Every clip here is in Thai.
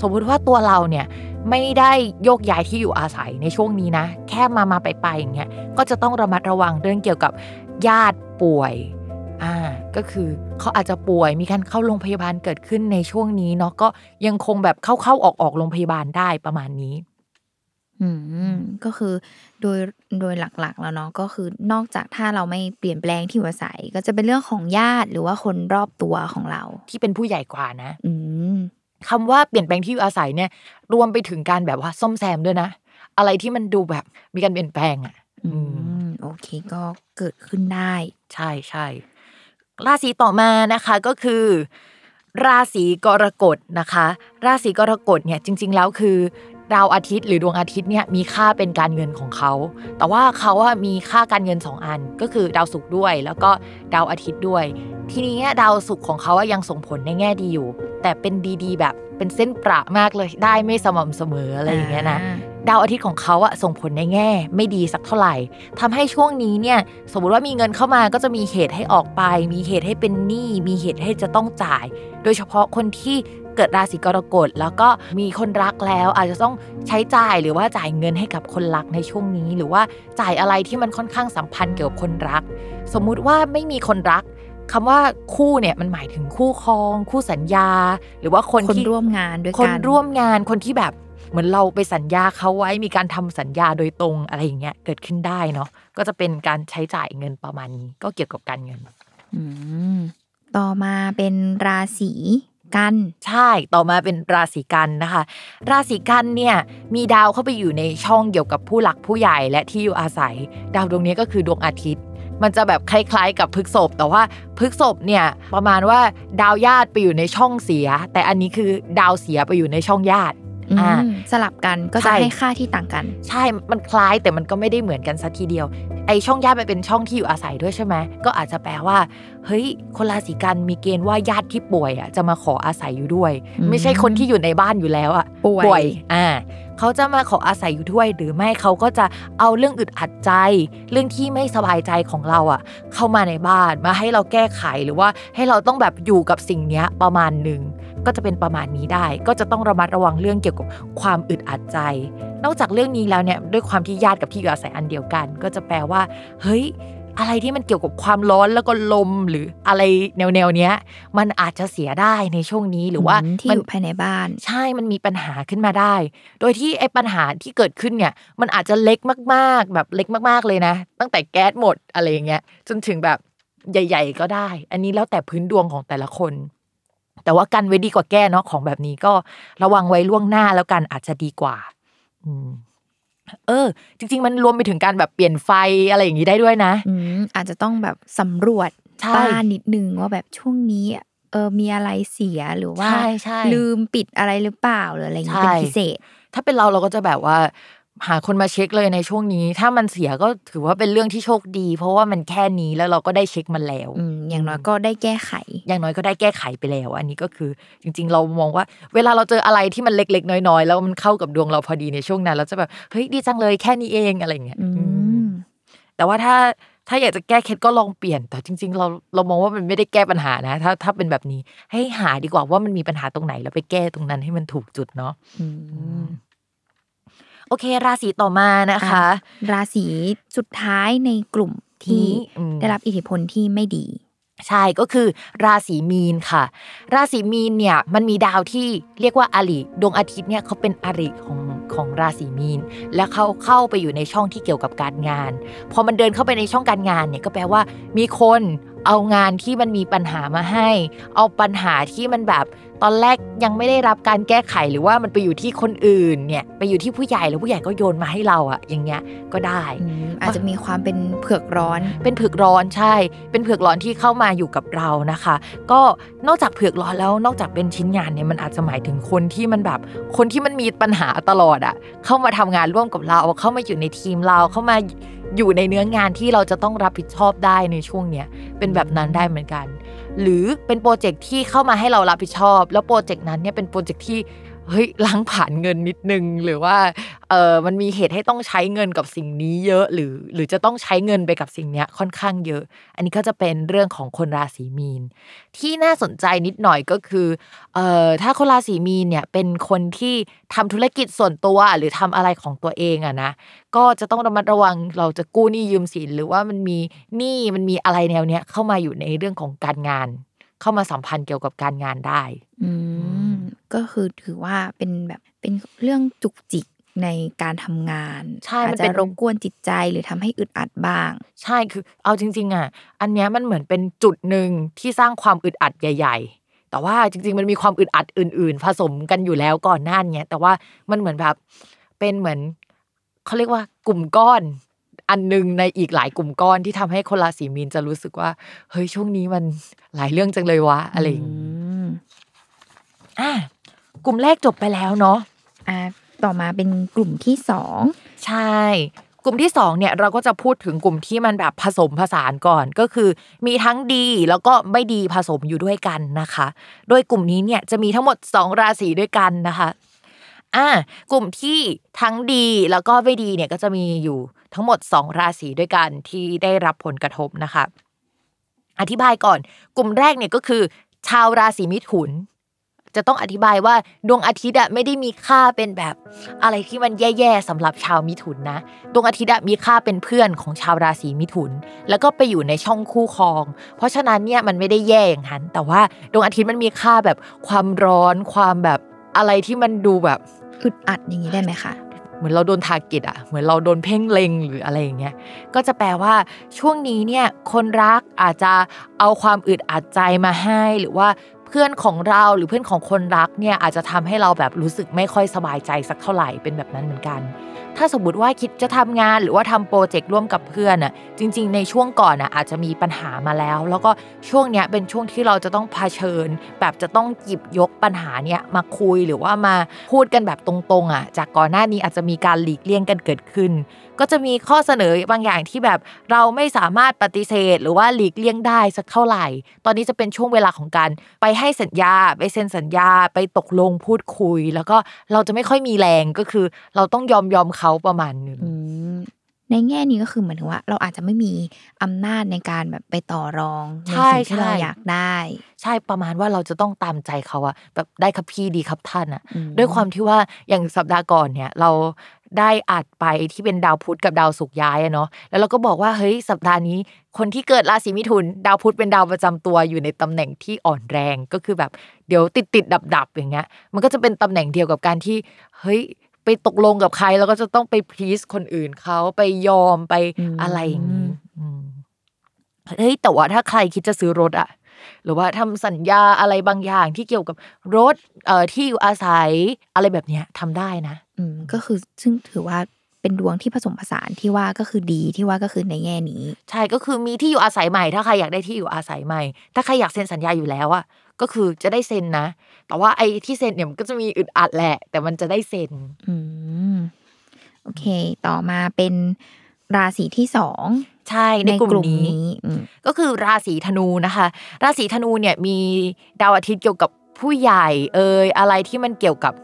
สมมติว่าตัวเราเนี่ยไม่ได้โยกย้ายที่อยู่อาศัยในช่วงนี้นะแค่มาไปอย่างเงี้ยก็จะต้องระมัดระวังเรื่องเกี่ยวกับญาติป่วยก็คือเขาอาจจะป่วยมีการเข้าโรงพยาบาลเกิดขึ้นในช่วงนี้เนาะก็ยังคงแบบเข้าออกโรงพยาบาลได้ประมาณนี้ก็คือโดยหลักๆแล้วเนาะก็คือนอกจากถ้าเราไม่เปลี่ยนแปลงที่อยู่อาศัยก็จะเป็นเรื่องของญาติหรือว่าคนรอบตัวของเราที่เป็นผู้ใหญ่กว่านะคำว่าเปลี่ยนแปลงที่อยู่อาศัยเนี่ยรวมไปถึงการแบบว่าซ่อมแซมด้วยนะอะไรที่มันดูแบบมีการเปลี่ยนแปลงโอเคก็เกิดขึ้นได้ใช่ใช่ราศีต่อมานะคะก็คือราศีกรกฎนะคะราศีกรกฎเนี่ยจริงๆแล้วคือดาวอาทิตย์หรือดวงอาทิตย์เนี่ยมีค่าเป็นการเงินของเขาแต่ว่าเขามีค่าการเงิน2อันก็คือดาวศุกร์ด้วยแล้วก็ดาวอาทิตย์ด้วยทีนี้ดาวศุกร์ของเขายังส่งผลในแง่ดีอยู่แต่เป็นดีๆแบบเป็นเส้นประมากเลยได้ไม่สม่ำเสมออะไรอย่างเงี้ยนะดาวอาทิตย์ของเขาส่งผลในแง่ไม่ดีสักเท่าไหร่ทำให้ช่วงนี้เนี่ยสมมติว่ามีเงินเข้ามาก็จะมีเหตุให้ออกไปมีเหตุให้เป็นหนี้มีเหตุให้จะต้องจ่ายโดยเฉพาะคนที่เกิดราศีกรกฎแล้วก็มีคนรักแล้วอาจจะต้องใช้จ่ายหรือว่าจ่ายเงินให้กับคนรักในช่วงนี้หรือว่าจ่ายอะไรที่มันค่อนข้างสัมพันธ์เกี่ยวกับคนรักสมมุติว่าไม่มีคนรักคำว่าคู่เนี่ยมันหมายถึงคู่ครองคู่สัญญาหรือว่าคนที่ร่วมงานด้วยกันคนร่วมงานคนที่แบบเหมือนเราไปสัญญาเขาไว้มีการทำสัญญาโดยตรงอะไรอย่างเงี้ยเกิดขึ้นได้เนาะก็จะเป็นการใช้จ่ายเงินประมาณนี้ก็เกี่ยวกับการเงินต่อมาเป็นราศีกันใช่ต่อมาเป็นราศีกันนะคะราศีกันเนี่ยมีดาวเข้าไปอยู่ในช่องเกี่ยวกับผู้หลักผู้ใหญ่และที่อยู่อาศัยดาวดวงนี้ก็คือดวงอาทิตย์มันจะแบบคล้ายๆกับพฤษภแต่ว่าพฤษภเนี่ยประมาณว่าดาวญาติไปอยู่ในช่องเสียแต่อันนี้คือดาวเสียไปอยู่ในช่องญาติสลับกันก็จะให้ค่าที่ต่างกันใช่มันคล้ายแต่มันก็ไม่ได้เหมือนกันซะทีเดียวไอช่องญาติมันเป็นช่องที่อยู่อาศัยด้วยใช่ไหมก็อาจจะแปลว่าเฮ้ยคนราศีกันมีเกณฑ์ว่าญาติที่ป่วยจะมาขออาศัยอยู่ด้วยไม่ใช่คนที่อยู่ในบ้านอยู่แล้วป่วยเขาจะมาขออาศัยอยู่ด้วยหรือไม่เขาก็จะเอาเรื่องอึดอัดใจเรื่องที่ไม่สบายใจของเราเข้ามาในบ้านมาให้เราแก้ไขหรือว่าให้เราต้องแบบอยู่กับสิ่งนี้ประมาณนึงก็จะเป็นประมาณนี้ได้ก็จะต้องระมัดระวังเรื่องเกี่ยวกับความอึดอัดใจนอกจากเรื่องนี้แล้วเนี่ยด้วยความที่ญาติกับที่อยู่อาศัยอันเดียวกันก็จะแปลว่าเฮ้ยอะไรที่มันเกี่ยวกับความร้อนแล้วก็ลมหรืออะไรแนวๆเนี้ยมันอาจจะเสียได้ในช่วงนี้หรือว่าที่อยู่ภายในบ้านใช่มันมีปัญหาขึ้นมาได้โดยที่ไอ้ปัญหาที่เกิดขึ้นเนี่ยมันอาจจะเล็กมากๆแบบเล็กมากๆเลยนะตั้งแต่แก๊สหมดอะไรอย่างเงี้ยจนถึงแบบใหญ่ๆก็ได้อันนี้แล้วแต่พื้นดวงของแต่ละคนแต่ว่ากันไว้ดีกว่าแก้เนาะของแบบนี้ก็ระวังไว้ล่วงหน้าแล้วกันอาจจะดีกว่า จริงๆมันรวมไปถึงการแบบเปลี่ยนไฟอะไรอย่างนี้ได้ด้วยนะอาจจะต้องแบบสำรวจบ้านนิดนึงว่าแบบช่วงนี้มีอะไรเสียหรือว่าลืมปิดอะไรหรือเปล่าหรืออะไรอย่างนี้เป็นพิเศษถ้าเป็นเราก็จะแบบว่าหาคนมาเช็คเลยในช่วงนี้ถ้ามันเสียก็ถือว่าเป็นเรื่องที่โชคดีเพราะว่ามันแค่นี้แล้วเราก็ได้เช็คมันแล้วอย่างน้อยก็ได้แก้ไขไปแล้วอันนี้ก็คือจริงๆเรามองว่าเวลาเราเจออะไรที่มันเล็กๆน้อยๆแล้วมันเข้ากับดวงเราพอดีในช่วงนั้นเราจะแบบเฮ้ยดีจังเลยแค่นี้เองอะไรอย่างเงี้ยแต่ว่าถ้าอยากจะแก้เคล็ดก็ลองเปลี่ยนแต่จริงๆเรามองว่ามันไม่ได้แก้ปัญหานะถ้าเป็นแบบนี้ให้หาดีกว่าว่ามันมีปัญหาตรงไหนแล้วไปแก้ตรงนั้นให้มันถูกจุดเนาะโอเคราศีต่อมานะคะราศีสุดท้ายในกลุ่มที่ได้รับอิทธิพลที่ไม่ดีใช่ก็คือราศีมีนค่ะราศีมีนเนี่ยมันมีดาวที่เรียกว่าอริดวงอาทิตย์เนี่ยเขาเป็นอริของราศีมีนและเขาเข้าไปอยู่ในช่องที่เกี่ยวกับการงานพอมันเดินเข้าไปในช่องการงานเนี่ยก็แปลว่ามีคนเอางานที่มันมีปัญหามาให้เอาปัญหาที่มันแบบตอนแรกยังไม่ได้รับการแก้ไขหรือว่ามันไปอยู่ที่คนอื่นเนี่ยไปอยู่ที่ผู้ใหญ่แล้วผู้ใหญ่ก็โยนมาให้เราอะอย่างเงี้ยก็ได้อาจจะมีความเป็นเผือกร้อนใช่เป็นเผือกร้อนที่เข้ามาอยู่กับเรานะคะก็นอกจากเผือกร้อนแล้วนอกจากเป็นชิ้นงานเนี่ยมันอาจจะหมายถึงคนที่มันมีปัญหาตลอดอะเข้ามาทำงานร่วมกับเราเข้ามาอยู่ในทีมเราเข้ามาอยู่ในเนื้องานที่เราจะต้องรับผิดชอบได้ในช่วงเนี้ยเป็นแบบนั้นได้เหมือนกันหรือเป็นโปรเจกต์ที่เข้ามาให้เรารับผิดชอบแล้วโปรเจกต์นั้นเนี่ยเป็นโปรเจกต์ที่เฮ้ยล้างผ่านเงินนิดนึงหรือว่ามันมีเหตุให้ต้องใช้เงินกับสิ่งนี้เยอะหรือจะต้องใช้เงินไปกับสิ่งเนี้ยค่อนข้างเยอะอันนี้ก็จะเป็นเรื่องของคนราศีมีนที่น่าสนใจนิดหน่อยก็คือถ้าคนราศีมีนเนี่ยเป็นคนที่ทำธุรกิจส่วนตัวหรือทำอะไรของตัวเองอะนะก็จะต้องระมัดระวังเราจะกู้หนี้ยืมสินหรือว่ามันมีหนี้มันมีอะไรแนวเนี้ยเข้ามาอยู่ในเรื่องของการงานเข้ามาสัมพันธ์เกี่ยวกับการงานได้ก็คือถือว่าเป็นแบบเป็นเรื่องจุกจิกในการทำงานอาจจะรบกวนจิตใจหรือทำให้อึดอัดบ้างใช่คือเอาจริงๆอ่ะอันเนี้ยมันเหมือนเป็นจุดหนึ่งที่สร้างความอึดอัดใหญ่ๆแต่ว่าจริงๆมันมีความอึดอัดอื่นๆผสมกันอยู่แล้วก่อนหน้านี้แต่ว่ามันเหมือนแบบเป็นเหมือนเขาเรียกว่ากลุ่มก้อนอันนึงในอีกหลายกลุ่มก้อนที่ทำให้คนราศีมีนจะรู้สึกว่าเฮ้ยช่วงนี้มันหลายเรื่องจังเลยวะอะไรกลุ่มแรกจบไปแล้วเนาะต่อมาเป็นกลุ่มที่2ใช่กลุ่มที่2เนี่ยเราก็จะพูดถึงกลุ่มที่มันแบบผสมผสานก่อนก็คือมีทั้งดีแล้วก็ไม่ดีผสมอยู่ด้วยกันนะคะโดยกลุ่มนี้เนี่ยจะมีทั้งหมด2ราศีด้วยกันนะคะกลุ่มที่ทั้งดีแล้วก็ไม่ดีเนี่ยก็จะมีอยู่ทั้งหมด2ราศีด้วยกันที่ได้รับผลกระทบนะคะอธิบายก่อนกลุ่มแรกเนี่ยก็คือชาวราศีมิถุนจะต้องอธิบายว่าดวงอาทิตย์อะไม่ได้มีค่าเป็นแบบอะไรที่มันแย่ๆสำหรับชาวมิถุนนะดวงอาทิตย์อะมีค่าเป็นเพื่อนของชาวราศีมิถุนแล้วก็ไปอยู่ในช่องคู่ครองเพราะฉะนั้นเนี่ยมันไม่ได้แย่อย่างนั้นแต่ว่าดวงอาทิตย์มันมีค่าแบบความร้อนความแบบอะไรที่มันดูแบบอึดอัดอย่างนี้ได้ไหมคะเหมือนเราโดนทาร์เก็ตอะเหมือนเราโดนเพ่งเล็งหรืออะไรอย่างเงี้ยก็จะแปลว่าช่วงนี้เนี่ยคนรักอาจจะเอาความอึดอัดใจมาให้หรือว่าเพื่อนของเราหรือเพื่อนของคนรักเนี่ยอาจจะทำให้เราแบบรู้สึกไม่ค่อยสบายใจสักเท่าไหร่เป็นแบบนั้นเหมือนกันถ้าสมมติว่าคิดจะทำงานหรือว่าทำโปรเจกต์ร่วมกับเพื่อนน่ะจริงๆในช่วงก่อนน่ะอาจจะมีปัญหามาแล้วแล้วก็ช่วงเนี้ยเป็นช่วงที่เราจะต้องเผชิญแบบจะต้องหยิบยกปัญหาเนี้ยมาคุยหรือว่ามาพูดกันแบบตรงๆอ่ะจากก่อนหน้านี้อาจจะมีการหลีกเลี่ยงกันเกิดขึ้นก็จะมีข้อเสนอบางอย่างที่แบบเราไม่สามารถปฏิเสธหรือว่าหลีกเลี่ยงได้สักเท่าไหร่ตอนนี้จะเป็นช่วงเวลาของการไปให้สัญญาไปเซ็นสัญญาไปตกลงพูดคุยแล้วก็เราจะไม่ค่อยมีแรงก็คือเราต้องยอมเขาประมาณนึงในแง่นี้ก็คือหมายถึงว่าเราอาจจะไม่มีอำนาจในการแบบไปต่อรองในสิ่งที่เราอยากได้ใช่ประมาณว่าเราจะต้องตามใจเขาอะแบบได้ครับพี่ดีครับท่านอะด้วยความที่ว่าอย่างสัปดาห์ก่อนเนี่ยเราได้อัดไปที่เป็นดาวพุธกับดาวศุกร์ย้ายอะเนาะแล้วเราก็บอกว่าเฮ้ยสัปดาห์นี้คนที่เกิดราศีมิถุนดาวพุธเป็นดาวประจำตัวอยู่ในตำแหน่งที่อ่อนแรงก็คือแบบเดี๋ยวติดดับอย่างเงี้ยมันก็จะเป็นตำแหน่งเดียวกับการที่เฮ้ยไปตกลงกับใครแล้วก็จะต้องไปพลีสคนอื่นเขาไปยอมไปอะไรอย่างนี้เฮ้ยแต่ว่าถ้าใครคิดจะซื้อรถอะหรือว่าทำสัญญาอะไรบางอย่างที่เกี่ยวกับรถที่อยู่อาศัยอะไรแบบเนี้ยทำได้นะก็คือซึ่งถือว่า เป็นดวงที่ผสมผสานที่ว่าก็คือดีที่ว่าก็คือในแง่นี้ใช่ก็คือมีที่อยู่อาศัยใหม่ถ้าใครอยากได้ที่อยู่อาศัยใหม่ถ้าใครอยากเซ็นสัญญาอยู่แล้วอ่ะก็คือจะได้เซ็นนะแต่ว่าไอ้ที่เซ็นเนี่ยมันก็จะมีอึดอัดแหละแต่มันจะได้เซ็นโอเคต่อมาเป็นราศีที่สองใช่ในกลุ่มนี้ก็คือราศีธนูนะคะราศีธนูเนี่ยมีดาวอาทิตย์เกี่ยวกับผู้ใหญ่อะไรที่มันเกี่ยวกับ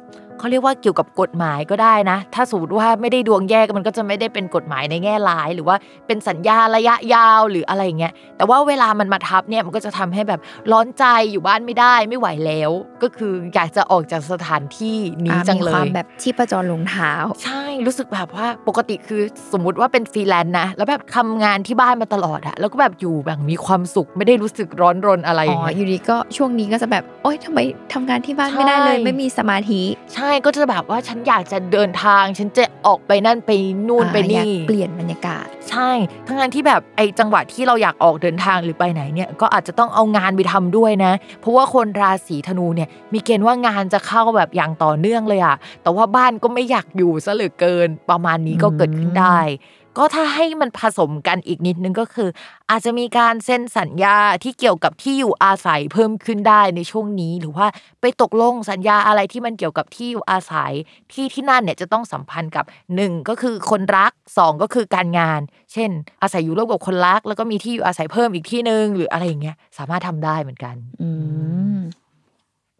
เขาเรียกว่าเกี่ยวกับกฎหมายก็ได้นะถ้าสมมติว่าไม่ได้ดวงแย่มันก็จะไม่ได้เป็นกฎหมายในแง่ร้ายหรือว่าเป็นสัญญาระยะยาวหรืออะไรอย่างเงี้ยแต่ว่าเวลามันมาทับเนี่ยมันก็จะทำให้แบบร้อนใจอยู่บ้านไม่ได้ไม่ไหวแล้วก็คืออยากจะออกจากสถานที่นี้จังเลยมีความแบบชีพจรลงเท้าใช่รู้สึกแบบว่าปกติคือสมมติว่าเป็นฟรีแลนซ์นะแล้วแบบทำงานที่บ้านมาตลอดอะแล้วก็แบบอยู่แบบมีความสุขไม่ได้รู้สึกร้อนรนอะไรอ๋ออยู่ดีก็ช่วงนี้ก็จะแบบโอ๊ยทำไมทำงานที่บ้านไม่ได้เลยไม่มีสมาธิใช่ก็จะแบบว่าฉันอยากจะเดินทางฉันจะออกไปนั่นไปนู่นไปนี่อยากเปลี่ยนบรรยากาศใช่ทั้งที่แบบไอ้จังหวะที่เราอยากออกเดินทางหรือไปไหนเนี่ยก็อาจจะต้องเอางานไปทำด้วยนะเพราะว่าคนราศีธนูเนี่ยมีเกณฑ์ว่างานจะเข้าแบบอย่างต่อเนื่องเลยอะแต่ว่าบ้านก็ไม่อยากอยู่ซะเหลือเกินประมาณนี้ก็เกิดขึ้นได้ก็ถ้าให้มันผสมกันอีกนิดนึงก็คืออาจจะมีการเซ็นสัญญาที่เกี่ยวกับที่อยู่อาศัยเพิ่มขึ้นได้ในช่วงนี้หรือว่าไปตกลงสัญญาอะไรที่มันเกี่ยวกับที่อยู่อาศัยที่นั่นเนี่ยจะต้องสัมพันธ์กับ1ก็คือคนรัก2ก็คือการงานเช่นอาศัยอยู่ร่วมกับคนรักแล้วก็มีที่อยู่อาศัยเพิ่มอีกที่นึงหรืออะไรอย่างเงี้ยสามารถทำได้เหมือนกัน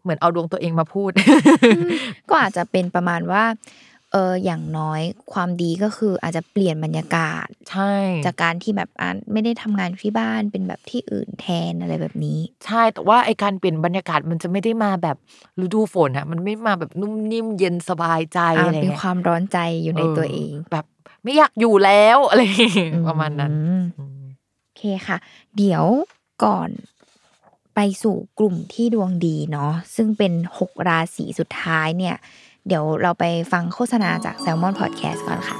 เหมือนเอาดวงตัวเองมาพูด ก็อาจจะเป็นประมาณว่าอย่างน้อยความดีก็คืออาจจะเปลี่ยนบรรยากาศใช่จากการที่แบบไม่ได้ทำงานที่บ้านเป็นแบบที่อื่นแทนอะไรแบบนี้ใช่แต่ว่าไอ้การเปลี่ยนบรรยากาศมันจะไม่ได้มาแบบฤดูฝนอะมันไม่มาแบบนุ่มนิ่มเย็นสบายใจอะไรเป็นความร้อนใจอยู่ในตัวเองแบบไม่อยากอยู่แล้วอะไรประมาณนั้นโอเคค่ะเดี๋ยวก่อนไปสู่กลุ่มที่ดวงดีเนาะซึ่งเป็น6ราศีสุดท้ายเนี่ยเดี๋ยวเราไปฟังโฆษณาจาก Salmon Podcast ก่อนค่ะ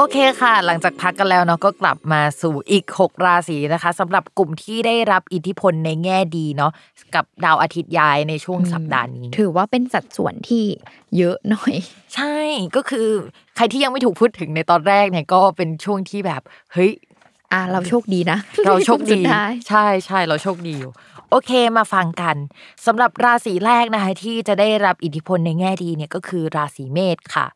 โอเคค่ะหลังจากพักกันแล้วเนาะก็กลับมาสู่อีก6ราศีนะคะสำหรับกลุ่มที่ได้รับอิทธิพลในแง่ดีเนาะกับดาวอาทิตย์ย้ายในช่วงสัปดาห์นี้ถือว่าเป็นสัดส่วนที่เยอะหน่อยใช่ก็คือใครที่ยังไม่ถูกพูดถึงในตอนแรกเนี่ยก็เป็นช่วงที่แบบเฮ้ยเราโชคดีนะเราโชคดีใช่ๆเราโชคดีอยู่โอเคมาฟังกันสำหรับราศีแรกนะคะที่จะได้รับอิทธิพลในแง่ดีเนี่ยก็คือราศีเมษค่ะ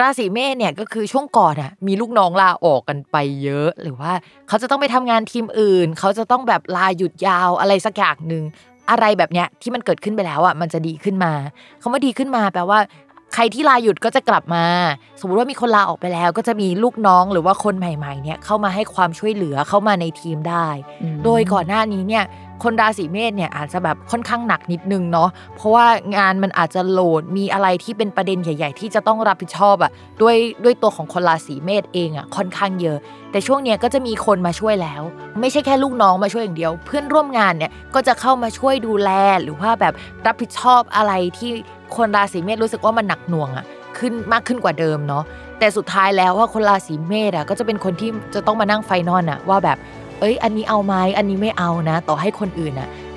ราศีเมษเนี่ยก็คือช่วงก่อนมีลูกน้องลาออกกันไปเยอะหรือว่าเขาจะต้องไปทำงานทีมอื่นเขาจะต้องแบบลาหยุดยาวอะไรสักอย่างนึงอะไรแบบเนี้ยที่มันเกิดขึ้นไปแล้วมันจะดีขึ้นมาคำว่าดีขึ้นมาแปลว่าใครที่ลาหยุดก็จะกลับมาสมมุติว่ามีคนลาออกไปแล้วก็จะมีลูกน้องหรือว่าคนใหม่ๆเนี่ยเข้ามาให้ความช่วยเหลือเข้ามาในทีมได้โดยก่อนหน้านี้เนี่ยคนราศีเมษเนี่ยอาจจะแบบค่อนข้างหนักนิดนึงเนาะเพราะว่างานมันอาจจะโหลดมีอะไรที่เป็นประเด็นใหญ่ๆที่จะต้องรับผิดชอบด้วยตัวของคนราศีเมษเองค่อนข้างเยอะแต่ช่วงเนี้ยก็จะมีคนมาช่วยแล้วไม่ใช่แค่ลูกน้องมาช่วยอย่างเดียวเพื่อนร่วมงานเนี่ยก็จะเข้ามาช่วยดูแลหรือว่าแบบรับผิดชอบอะไรที่คนราศีเมษรู้สึกว่ามันหนักหน่วงขึ้นมากขึ้นกว่าเดิมเนาะแต่สุดท้ายแล้วว่าคนราศีเมษก็จะเป็นคนที่จะต้องมานั่งไฟนอลว่าแบบเอ้ยอันนี้เอาไหมอันนี้ไม่เอานะต่อให้คนอื่น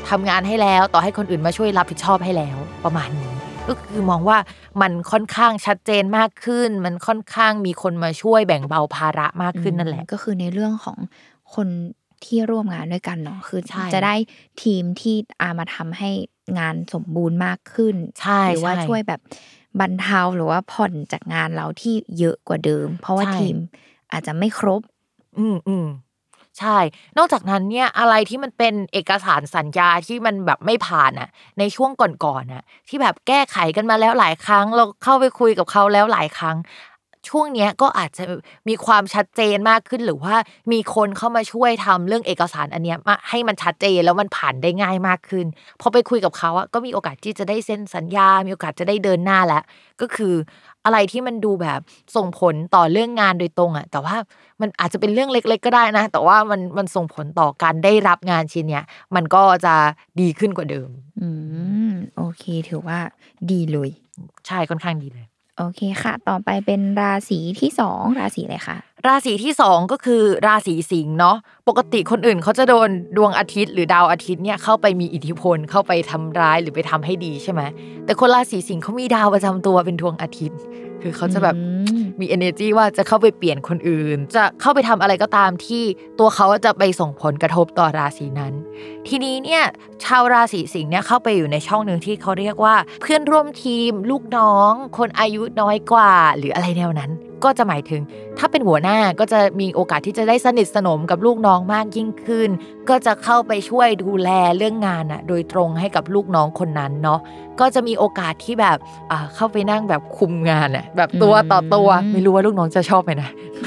ทำงานให้แล้วต่อให้คนอื่นมาช่วยรับผิดชอบให้แล้วประมาณนี้ก็คือมองว่ามันค่อนข้างชัดเจนมากขึ้นมันค่อนข้างมีคนมาช่วยแบ่งเบาภาระมากขึ้นนั่นแหละก็คือในเรื่องของคนที่ร่วมงานด้วยกันเนาะคือจะได้ทีมที่มาทำให้งานสมบูรณ์มากขึ้นหรือว่าช่วยแบบบรรเทาหรือว่าผ่อนจากงานเราที่เยอะกว่าเดิมเพราะว่าทีมอาจจะไม่ครบใช่นอกจากนั้นเนี่ยอะไรที่มันเป็นเอกสารสัญญาที่มันแบบไม่ผ่านในช่วงก่อนๆที่แบบแก้ไขกันมาแล้วหลายครั้งเราเข้าไปคุยกับเขาแล้วหลายครั้งช่วงเนี้ยก็อาจจะมีความชัดเจนมากขึ้นหรือว่ามีคนเข้ามาช่วยทำเรื่องเอกสารอันเนี้ยให้มันชัดเจนแล้วมันผ่านได้ง่ายมากขึ้นพอไปคุยกับเขาก็มีโอกาสที่จะได้เซ็นสัญญามีโอกาสจะได้เดินหน้าแล้วก็คืออะไรที่มันดูแบบส่งผลต่อเรื่องงานโดยตรงแต่ว่ามันอาจจะเป็นเรื่องเล็กๆก็ได้นะแต่ว่ามันส่งผลต่อการได้รับงานชิ้นเนี้ยมันก็จะดีขึ้นกว่าเดิมโอเคถือว่าดีเลยใช่ค่อนข้างดีเลยโอเคค่ะต่อไปเป็นราศีที่2ราศีอะไรคะ ราศีที่2ก็คือราศีสิงห์เนาะปกติคนอื่นเขาจะโดนดวงอาทิตย์หรือดาวอาทิตย์เนี่ยเข้าไปมีอิทธิพลเข้าไปทำร้ายหรือไปทำให้ดีใช่ไหมแต่คนราศีสิงห์เขามีดาวประจำตัวเป็นดวงอาทิตย์คือเขาจะแบบมี energy ว่าจะเข้าไปเปลี่ยนคนอื่นจะเข้าไปทำอะไรก็ตามที่ตัวเขาจะไปส่งผลกระทบต่อราศีนั้นทีนี้เนี่ยชาวราศีสิงห์เนี่ยเข้าไปอยู่ในช่องนึงที่เขาเรียกว่าเพื่อนร่วมทีมลูกน้องคนอายุน้อยกว่าหรืออะไรแนวนั้นก็จะหมายถึงถ้าเป็นหัวหน้าก็จะมีโอกาสที่จะได้สนิทสนมกับลูกน้องมากยิ่งขึ้นก็จะเข้าไปช่วยดูแลเรื่องงานน่ะโดยตรงให้กับลูกน้องคนนั้นเนาะก็จะมีโอกาสที่แบบเข้าไปนั่งแบบคุมงานน่ะแบบตัวต่อตัวไม่รู้ว่าลูกน้องจะชอบไหมนะ เ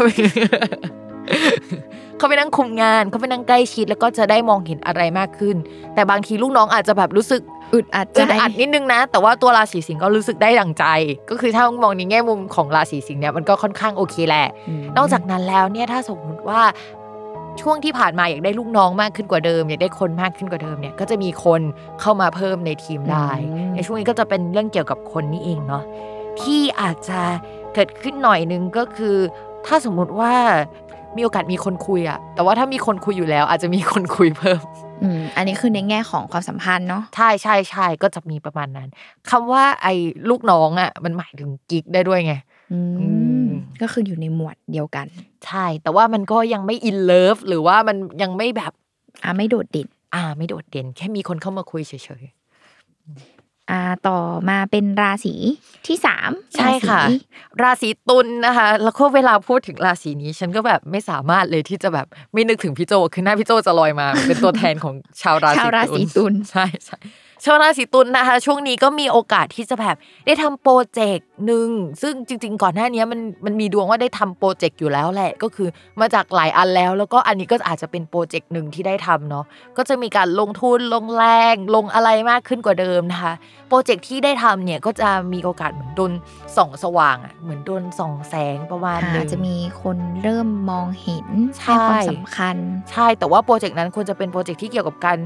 ขาไปนั่งคุมงานเขาไปนั่งใกล้ชิดแล้วก็จะได้มองเห็นอะไรมากขึ้นแต่บางทีลูกน้องอาจจะแบบรู้สึกอึดอัดใจนิดนึงนะแต่ว่าตัวราศีสิงห์ก็รู้สึกได้ดั่งใจก็คือถ้ามองในแง่มุมของราศีสิงห์เนี่ยมันก็ค่อนข้างโอเคแหละนอกจากนั้นแล้วเนี่ยถ้าสมมติว่าช่วงที่ผ่านมาอยากได้ลูกน้องมากขึ้นกว่าเดิมอยากได้คนมากขึ้นกว่าเดิมเนี่ยก็จะมีคนเข้ามาเพิ่มในทีมได้ในช่วงนี้ก็จะเป็นเรื่องเกี่ยวกับคนนี่เองเนาะที่อาจจะเกิดขึ้นหน่อยนึงก็คือถ้าสมมติว่ามีโอกาสมีคนคุยอะแต่ว่าถ้ามีคนคุยอยู่แล้วอาจจะมีคนคุยเพิ่มอันนี้คือในแง่ของความสัมพันธ์เนาะใช่ใช่ใช่ก็จะมีประมาณนั้นคำว่าไอ้ลูกน้องอะมันหมายถึงกิ๊กได้ด้วยไงก็คืออยู่ในหมวดเดียวกันใช่แต่ว่ามันก็ยังไม่อินเลิฟหรือว่ามันยังไม่แบบไม่โดดเด่นไม่โดดเด่นแค่มีคนเข้ามาคุยเฉยๆต่อมาเป็นราศีที่3ใช่ค่ะราศีตุลนะคะแล้วก็เวลาพูดถึงราศีนี้ฉันก็แบบไม่สามารถเลยที่จะแบบไม่นึกถึงพี่โจคือหน้าพี่โจจะลอยมาเป็นตัวแทนของชาวราศีตุลใช่ใช่ชาวราศีตุลนะคะช่วงนี้ก็มีโอกาสที่จะแบบได้ทำโปรเจกต์หนึ่งซึ่งจริงๆก่อนหน้านี้มันมีดวงว่าได้ทำโปรเจกต์อยู่แล้วแหละก็คือมาจากหลายอันแล้วก็อันนี้ก็อาจจะเป็นโปรเจกต์หนึ่งที่ได้ทำเนาะก็จะมีการลงทุนลงแรงลงอะไรมากขึ้นกว่าเดิมนะคะโปรเจกต์ที่ได้ทำเนี่ยก็จะมีโอกาสเหมือนโดนส่องสว่างอ่ะเหมือนโดนส่องแสงประมาณนึงจะมีคนเริ่มมองเห็นให้ความสำคัญใช่แต่ว่าโปรเจกต์นั้นควรจะเป็นโปรเจกต์ที่เกี่ยวกับการ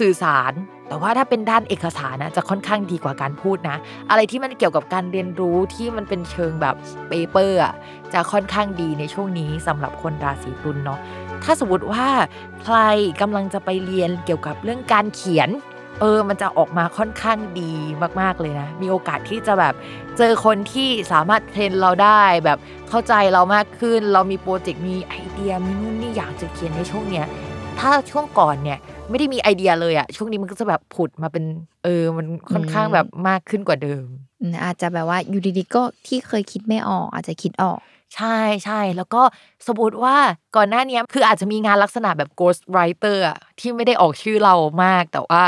สื่อสารแต่ว่าถ้าเป็นด้านเอกสารนะจะค่อนข้างดีกว่าการพูดนะอะไรที่มันเกี่ยวกับการเรียนรู้ที่มันเป็นเชิงแบบเปเปอร์อ่ะจะค่อนข้างดีในช่วงนี้สำหรับคนราศีตุลเนาะถ้าสมมติว่าใครกำลังจะไปเรียนเกี่ยวกับเรื่องการเขียนมันจะออกมาค่อนข้างดีมากๆเลยนะมีโอกาสที่จะแบบเจอคนที่สามารถเทรนเราได้แบบเข้าใจเรามากขึ้นเรามีโปรเจกต์มีไอเดียมีนู่นนี่อยากจะเขียนในช่วงเนี้ยถ้าช่วงก่อนเนี่ยไม่ได้มีไอเดียเลยอะช่วงนี้มันก็จะแบบผุดมาเป็นมันค่อนข้างแบบมากขึ้นกว่าเดิมอาจจะแบบว่าอยู่ดีๆก็ที่เคยคิดไม่ออกอาจจะคิดออกใช่ๆแล้วก็สมมติว่าก่อนหน้านี้คืออาจจะมีงานลักษณะแบบ ghost writer อะที่ไม่ได้ออกชื่อเรามากแต่ว่า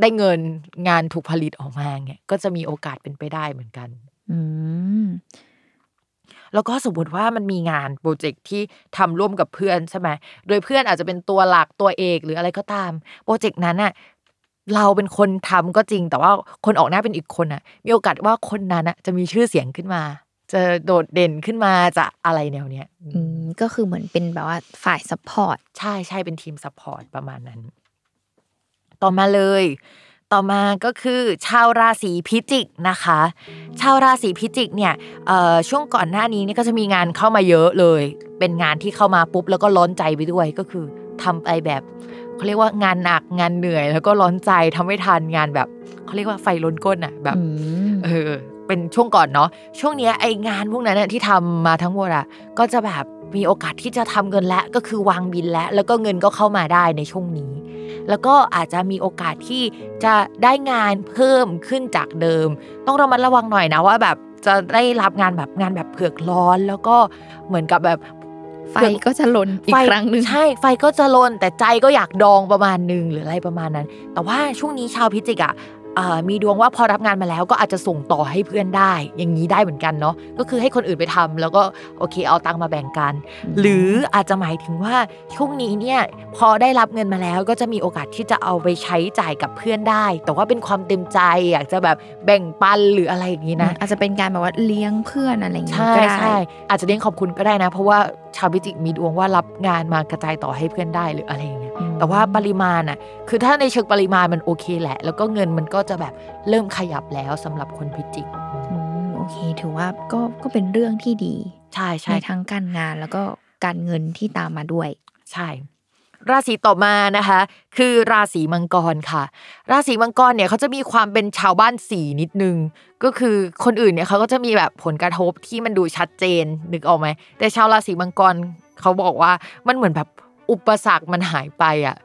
ได้เงินงานถูกผลิตออกมาเนี่ยก็จะมีโอกาสเป็นไปได้เหมือนกันแล้วก็สมมติว่ามันมีงานโปรเจกต์ที่ทำร่วมกับเพื่อนใช่ไหมโดยเพื่อนอาจจะเป็นตัวหลักตัวเอกหรืออะไรก็ตามโปรเจกต์นั้นน่ะเราเป็นคนทำก็จริงแต่ว่าคนออกหน้าเป็นอีกคนน่ะมีโอกาสว่าคนนั้นน่ะจะมีชื่อเสียงขึ้นมาจะโดดเด่นขึ้นมาจะอะไรแนวเนี้ยก็คือเหมือนเป็นแบบว่าฝ่ายซัพพอร์ตใช่ใช่เป็นทีมซัพพอร์ตประมาณนั้นต่อมาก็คือชาวราศีพิจิกนะคะชาวราศีพิจิกเนี่ยช่วงก่อนหน้านี้เนี่ยก็จะมีงานเข้ามาเยอะเลยเป็นงานที่เข้ามาปุ๊บแล้วก็ร้อนใจไปด้วยก็คือทำไปแบบเขาเรียกว่างานหนักงานเหนื่อยแล้วก็ร้อนใจทำไม่ทันงานแบบเขาเรียกว่าไฟล้นก้นอ่ะแบบเป็นช่วงก่อนเนาะช่วงนี้ไองานพวกนั้นที่ทำมาทั้งหมดอ่ะก็จะแบบมีโอกาสที่จะทำเงินแล้วก็คือวางบินแล้วก็เงินก็เข้ามาได้ในช่วงนี้แล้วก็อาจจะมีโอกาสที่จะได้งานเพิ่มขึ้นจากเดิมต้องระมัดระวังหน่อยนะว่าแบบจะได้รับงานแบบเผือกร้อนแล้วก็เหมือนกับแบบไฟก็จะลนอีกครั้งนึงใช่ไฟก็จะลนแต่ใจก็อยากดองประมาณนึงหรืออะไรประมาณนั้นแต่ว่าช่วงนี้ชาวพิจิกอะมีดวงว่าพอรับงานมาแล้วก็อาจจะส่งต่อให้เพื่อนได้อย่างนี้ได้เหมือนกันเนาะก็คือให้คนอื่นไปทำแล้วก็โอเคเอาตังค์มาแบ่งกันหรืออาจจะหมายถึงว่าช่วงนี้เนี่ยพอได้รับเงินมาแล้วก็จะมีโอกาสที่จะเอาไปใช้จ่ายกับเพื่อนได้แต่ว่าเป็นความเต็มใจอยากจะแบบแบ่งปันหรืออะไรอย่างนี้นะอาจจะเป็นการแบบว่าเลี้ยงเพื่อนอะไรอย่างนี้ก็ได้อาจจะเลี้ยงขอบคุณก็ได้นะเพราะว่าชาวพิจิกมีดวงว่ารับงานมากระจายต่อให้เพื่อนได้หรืออะไรอย่างเงี้ยแต่ว่าปริมาณอ่ะคือถ้าในเชิงปริมาณมันโอเคแหละแล้วก็เงินมันก็จะแบบเริ่มขยับแล้วสำหรับคนพิจิกโอเคถือว่าก็เป็นเรื่องที่ดี ใช่ๆในทั้งการงานแล้วก็การเงินที่ตามมาด้วยใช่ราศีต่อมานะคะคือราศีมังกรค่ะราศีมังกรเนี่ยเขาจะมีความเป็นชาวบ้านสีนิดนึงก็คือคนอื่นเนี่ยเขาก็จะมีแบบผลกระทบที่มันดูชัดเจนนึกออกไหมแต่ชาวราศีมังกรเขาบอกว่ามันเหมือนแบบอุปสรรคมันหายไปอ่ะ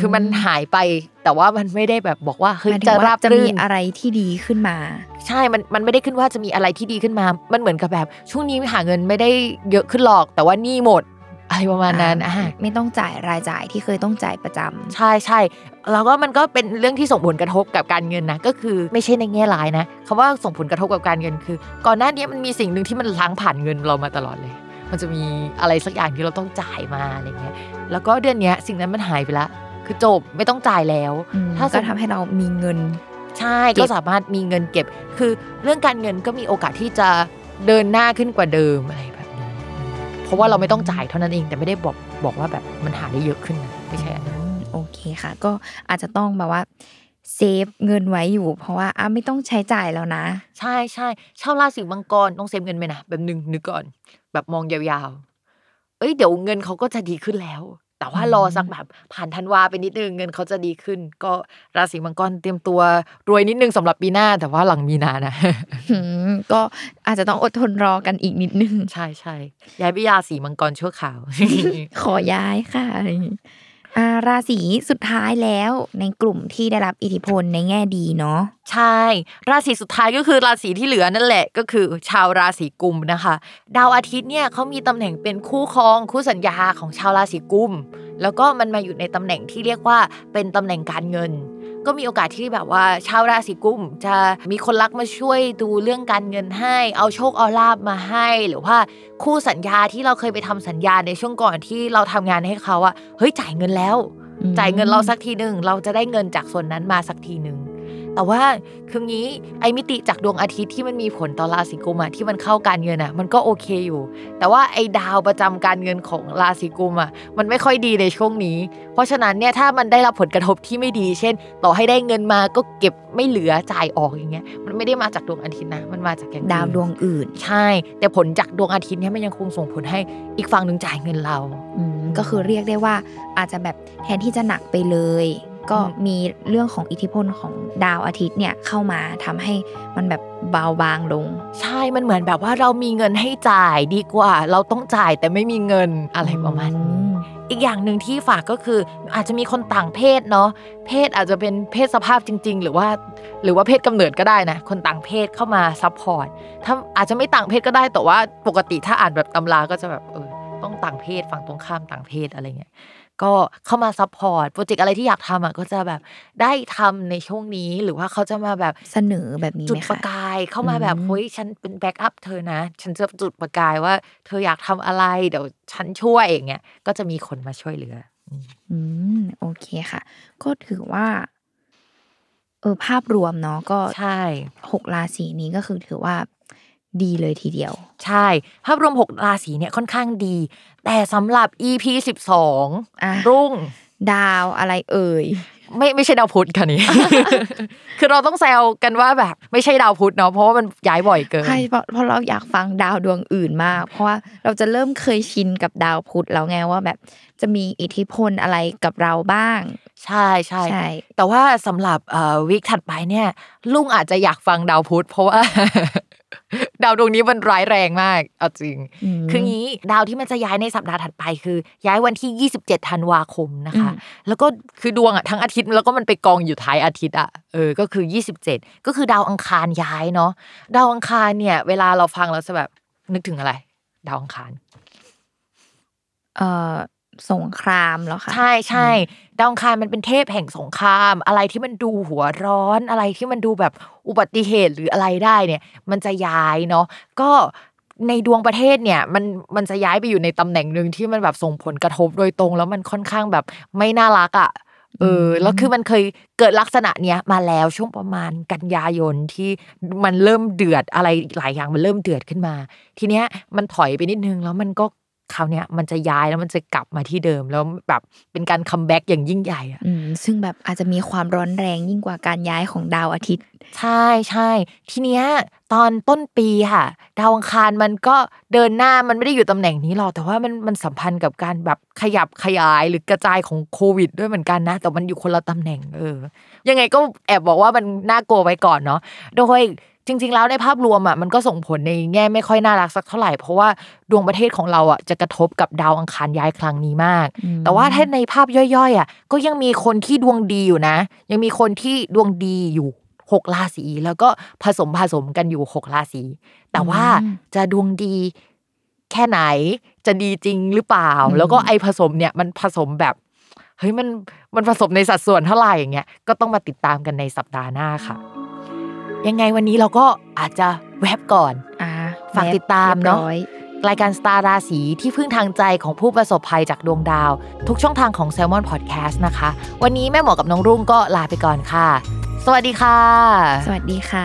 คือมันหายไปแต่ว่ามันไม่ได้แบบบอกว่าเฮ้ยจะราบรื่นมีอะไรที่ดีขึ้นมาใช่มันไม่ได้ขึ้นว่าจะมีอะไรที่ดีขึ้นมามันเหมือนกับแบบช่วงนี้หาเงินไม่ได้เยอะขึ้นหรอกแต่ว่าหนี้หมดอะไรประมาณนั้นไม่ต้องจ่ายรายจ่ายที่เคยต้องจ่ายประจำใช่ๆแล้วก็มันก็เป็นเรื่องที่ส่งผลกระทบกับการเงินนะก็คือไม่ใช่ในแง่ร้ายนะคำว่าส่งผลกระทบกับการเงินคือก่อนหน้านี้มันมีสิ่งนึงที่มันล้างผ่านเงินเรามาตลอดเลยมันจะมีอะไรสักอย่างที่เราต้องจ่ายมาอะไรเงี้ยแล้วก็เดือนนี้สิ่งนั้นมันหายไปละคือจบไม่ต้องจ่ายแล้วถ้าจะทำให้เรามีเงินใช่ก็สามารถมีเงินเก็บคือเรื่องการเงินก็มีโอกาสที่จะเดินหน้าขึ้นกว่าเดิมอะไรแบบนี้เพราะว่าเราไม่ต้องจ่ายเท่านั้นเองแต่ไม่ได้บอกว่าแบบมันหาได้เยอะขึ้นไม่ใช่โอเคค่ะก็อาจจะต้องแบบว่าเซฟเงินไว้อยู่เพราะว่าไม่ต้องใช้จ่ายแล้วนะใช่ใช่ชาวราศีมังกรต้องเซฟเงินไหมนะแบบนึกก่อนแบบมองยาวๆเดี๋ยวเงินเขาก็จะดีขึ้นแล้วแต่ว่ารอสักแบบผ่านธันวาไปนิดนึงเงินเขาจะดีขึ้นก็ราศีมังกรเตรียมตัวรวยนิดนึงสำหรับปีหน้าแต่ว่าหลังมีนานะก็อาจจะต้องอดทนรอกันอีกนิดนึงใช่ใช่ย้ายไปราศีมังกรชั่วคราวขอย้ายค่ะราศีสุดท้ายแล้วในกลุ่มที่ได้รับอิทธิพลในแง่ดีเนาะใช่ราศีสุดท้ายก็คือราศีที่เหลือนั่นแหละก็คือชาวราศีกุมนะคะดาวอาทิตย์เนี่ยเขามีตำแหน่งเป็นคู่ครองคู่สัญญาของชาวราศีกุมแล้วก็มันมาอยู่ในตำแหน่งที่เรียกว่าเป็นตำแหน่งการเงินก็มีโอกาสที่แบบว่าชาวราศีกุมจะมีคนรักมาช่วยดูเรื่องการเงินให้เอาโชคเอาลาภมาให้หรือว่าคู่สัญญาที่เราเคยไปทำสัญญาในช่วงก่อนที่เราทำงานให้เขาอะเฮ้ยจ่ายเงินแล้วจ่ายเงินเราสักทีนึงเราจะได้เงินจากส่วนนั้นมาสักทีนึงแต่ว่าคืองี้ไอ้มิติจากดวงอาทิตย์ที่มันมีผลต่อราศีกุมอะที่มันเข้าการเงินอะมันก็โอเคอยู่แต่ว่าไอ้ดาวประจำการเงินของราศีกุมอะมันไม่ค่อยดีในช่วงนี้เพราะฉะนั้นเนี่ยถ้ามันได้รับผลกระทบที่ไม่ดีเช่นต่อให้ได้เงินมาก็เก็บไม่เหลือจ่ายออกอย่างเงี้ยมันไม่ได้มาจากดวงอาทิตย์นะมันมาจากดาวดวงอื่นใช่แต่ผลจากดวงอาทิตย์เนี่ยมันยังคงส่งผลให้อีกฝั่งนึงจ่ายเงินเราก็คือเรียกได้ว่าอาจจะแบบแทนที่จะหนักไปเลยก็มีเรื่องของอิทธิพลของดาวอาทิตย์เนี่ยเข้ามาทำให้มันแบบเบาบางลงใช่มันเหมือนแบบว่าเรามีเงินให้จ่ายดีกว่าเราต้องจ่ายแต่ไม่มีเงินอะไรประมาณนี้อีกอย่างนึงที่ฝากก็คืออาจจะมีคนต่างเพศเนาะเพศอาจจะเป็นเพศสภาพจริงๆหรือว่าเพศกำเนิดก็ได้นะคนต่างเพศเข้ามาซัพพอร์ตถ้าอาจจะไม่ต่างเพศก็ได้แต่ว่าปกติถ้าอ่านแบบตำราก็จะแบบต้องต่างเพศฝั่งตรงข้ามต่างเพศอะไรเงี้ยก็เข้ามาซัพพอร์ตโปรเจกต์อะไรที่อยากทำอ่ะก็จะแบบได้ทำในช่วงนี้หรือว่าเขาจะมาแบบเสนอแบบนี้จุดประกายเข้ามาแบบเฮ้ยฉันเป็นแบ็คอัพเธอนะฉันจะจุดประกายว่าเธออยากทำอะไรเดี๋ยวฉันช่วยอย่างเงี้ยก็จะมีคนมาช่วยเหลือโอเคค่ะก็ถือว่าภาพรวมเนาะก็ใช่6ราศีนี้ก็คือถือว่าดีเลยทีเดียวใช่ภาพรวม6ราศีเนี่ยค่อนข้างดีแต่สำหรับ EP 12รุ่งดาวอะไรเอ่ยไม่ใช่ดาวพุธค่ะนี่ คือเราต้องแซวกันว่าแบบไม่ใช่ดาวพุธเนาะเพราะว่ามันย้ายบ่อยเกินใช่เพราะเราอยากฟังดาวดวงอื่นมากเพราะว่าเราจะเริ่มเคยชินกับดาวพุธแล้วไงว่าแบบจะมีอิทธิพลอะไรกับเราบ้างใช่ใช่แต่ว่าสำหรับวีคถัดไปเนี่ยลุงอาจจะอยากฟังดาวพุธเพราะว่า ดาวดวงนี้มันร้ายแรงมากเอาจริงคืองี้ดาวที่มันจะย้ายในสัปดาห์ถัดไปคือย้ายวันที่27ธันวาคมนะคะแล้วก็คือดวงอ่ะทั้งอาทิตย์แล้วก็มันไปกองอยู่ท้ายอาทิตย์อ่ะก็คือ27ก็คือดาวอังคารย้ายเนาะดาวอังคารเนี่ยเวลาเราฟังเราจะแบบนึกถึงอะไรดาวอังคารสงครามเหรอคะใช่ๆดาวอังคารมันเป็นเทพแห่งสงครามอะไรที่มันดูหัวร้อนอะไรที่มันดูแบบอุบัติเหตุหรืออะไรได้เนี่ยมันจะย้ายเนาะก็ในดวงประเทศเนี่ยมันจะย้ายไปอยู่ในตำแหน่งนึงที่มันแบบส่งผลกระทบโดยตรงแล้วมันค่อนข้างแบบไม่น่ารักอ่ะแล้วคือมันเคยเกิดลักษณะเนี้ยมาแล้วช่วงประมาณกันยายนที่มันเริ่มเดือดอะไรหลายอย่างมันเริ่มเดือดขึ้นมาทีเนี้ยมันถอยไปนิดนึงแล้วมันก็ คราวเนี้ยมันจะย้ายแล้วมันจะกลับมาที่เดิมแล้วแบบเป็นการคัมแบ็กอย่างยิ่งใหญ่อ่ะซึ่งแบบอาจจะมีความร้อนแรงยิ่งกว่าการย้ายของดาวอาทิตย์ใช่ใช่ทีเนี้ยตอนต้นปีค่ะดาวอังคารมันก็เดินหน้ามันไม่ได้อยู่ตำแหน่งนี้หรอกแต่ว่ามันสัมพันธ์กับการแบบขยับขยายหรือกระจายของโควิดด้วยเหมือนกันนะแต่มันอยู่คนละตำแหน่งยังไงก็แอบบอกว่ามันน่ากลัวไว้ก่อนเนาะโดยจริงๆแล้วในภาพรวมอ่ะมันก็ส่งผลในแง่ไม่ค่อยน่ารักสักเท่าไหร่เพราะว่าดวงประเทศของเราอ่ะจะกระทบกับดาวอังคารย้ายครั้งนี้มากแต่ว่าถ้าในภาพย่อยๆอ่ะก็ยังมีคนที่ดวงดีอยู่นะยังมีคนที่ดวงดีอยู่6ราศีแล้วก็ผสมกันอยู่6ราศีแต่ว่าจะดวงดีแค่ไหนจะดีจริงหรือเปล่าแล้วก็ไอ้ผสมเนี่ยมันผสมแบบเฮ้ยมันผสมในสัดส่วนเท่าไหร่อย่างเงี้ยก็ต้องมาติดตามกันในสัปดาห์หน้าค่ะยังไงวันนี้เราก็อาจจะแวบก่อนฝากติดตามเนาะรายการสตาร์ราศีที่พึ่งทางใจของผู้ประสบภัยจากดวงดาวทุกช่องทางของ Salmon Podcast นะคะวันนี้แม่หมอกับน้องรุ่งก็ลาไปก่อนค่ะสวัสดีค่ะสวัสดีค่ะ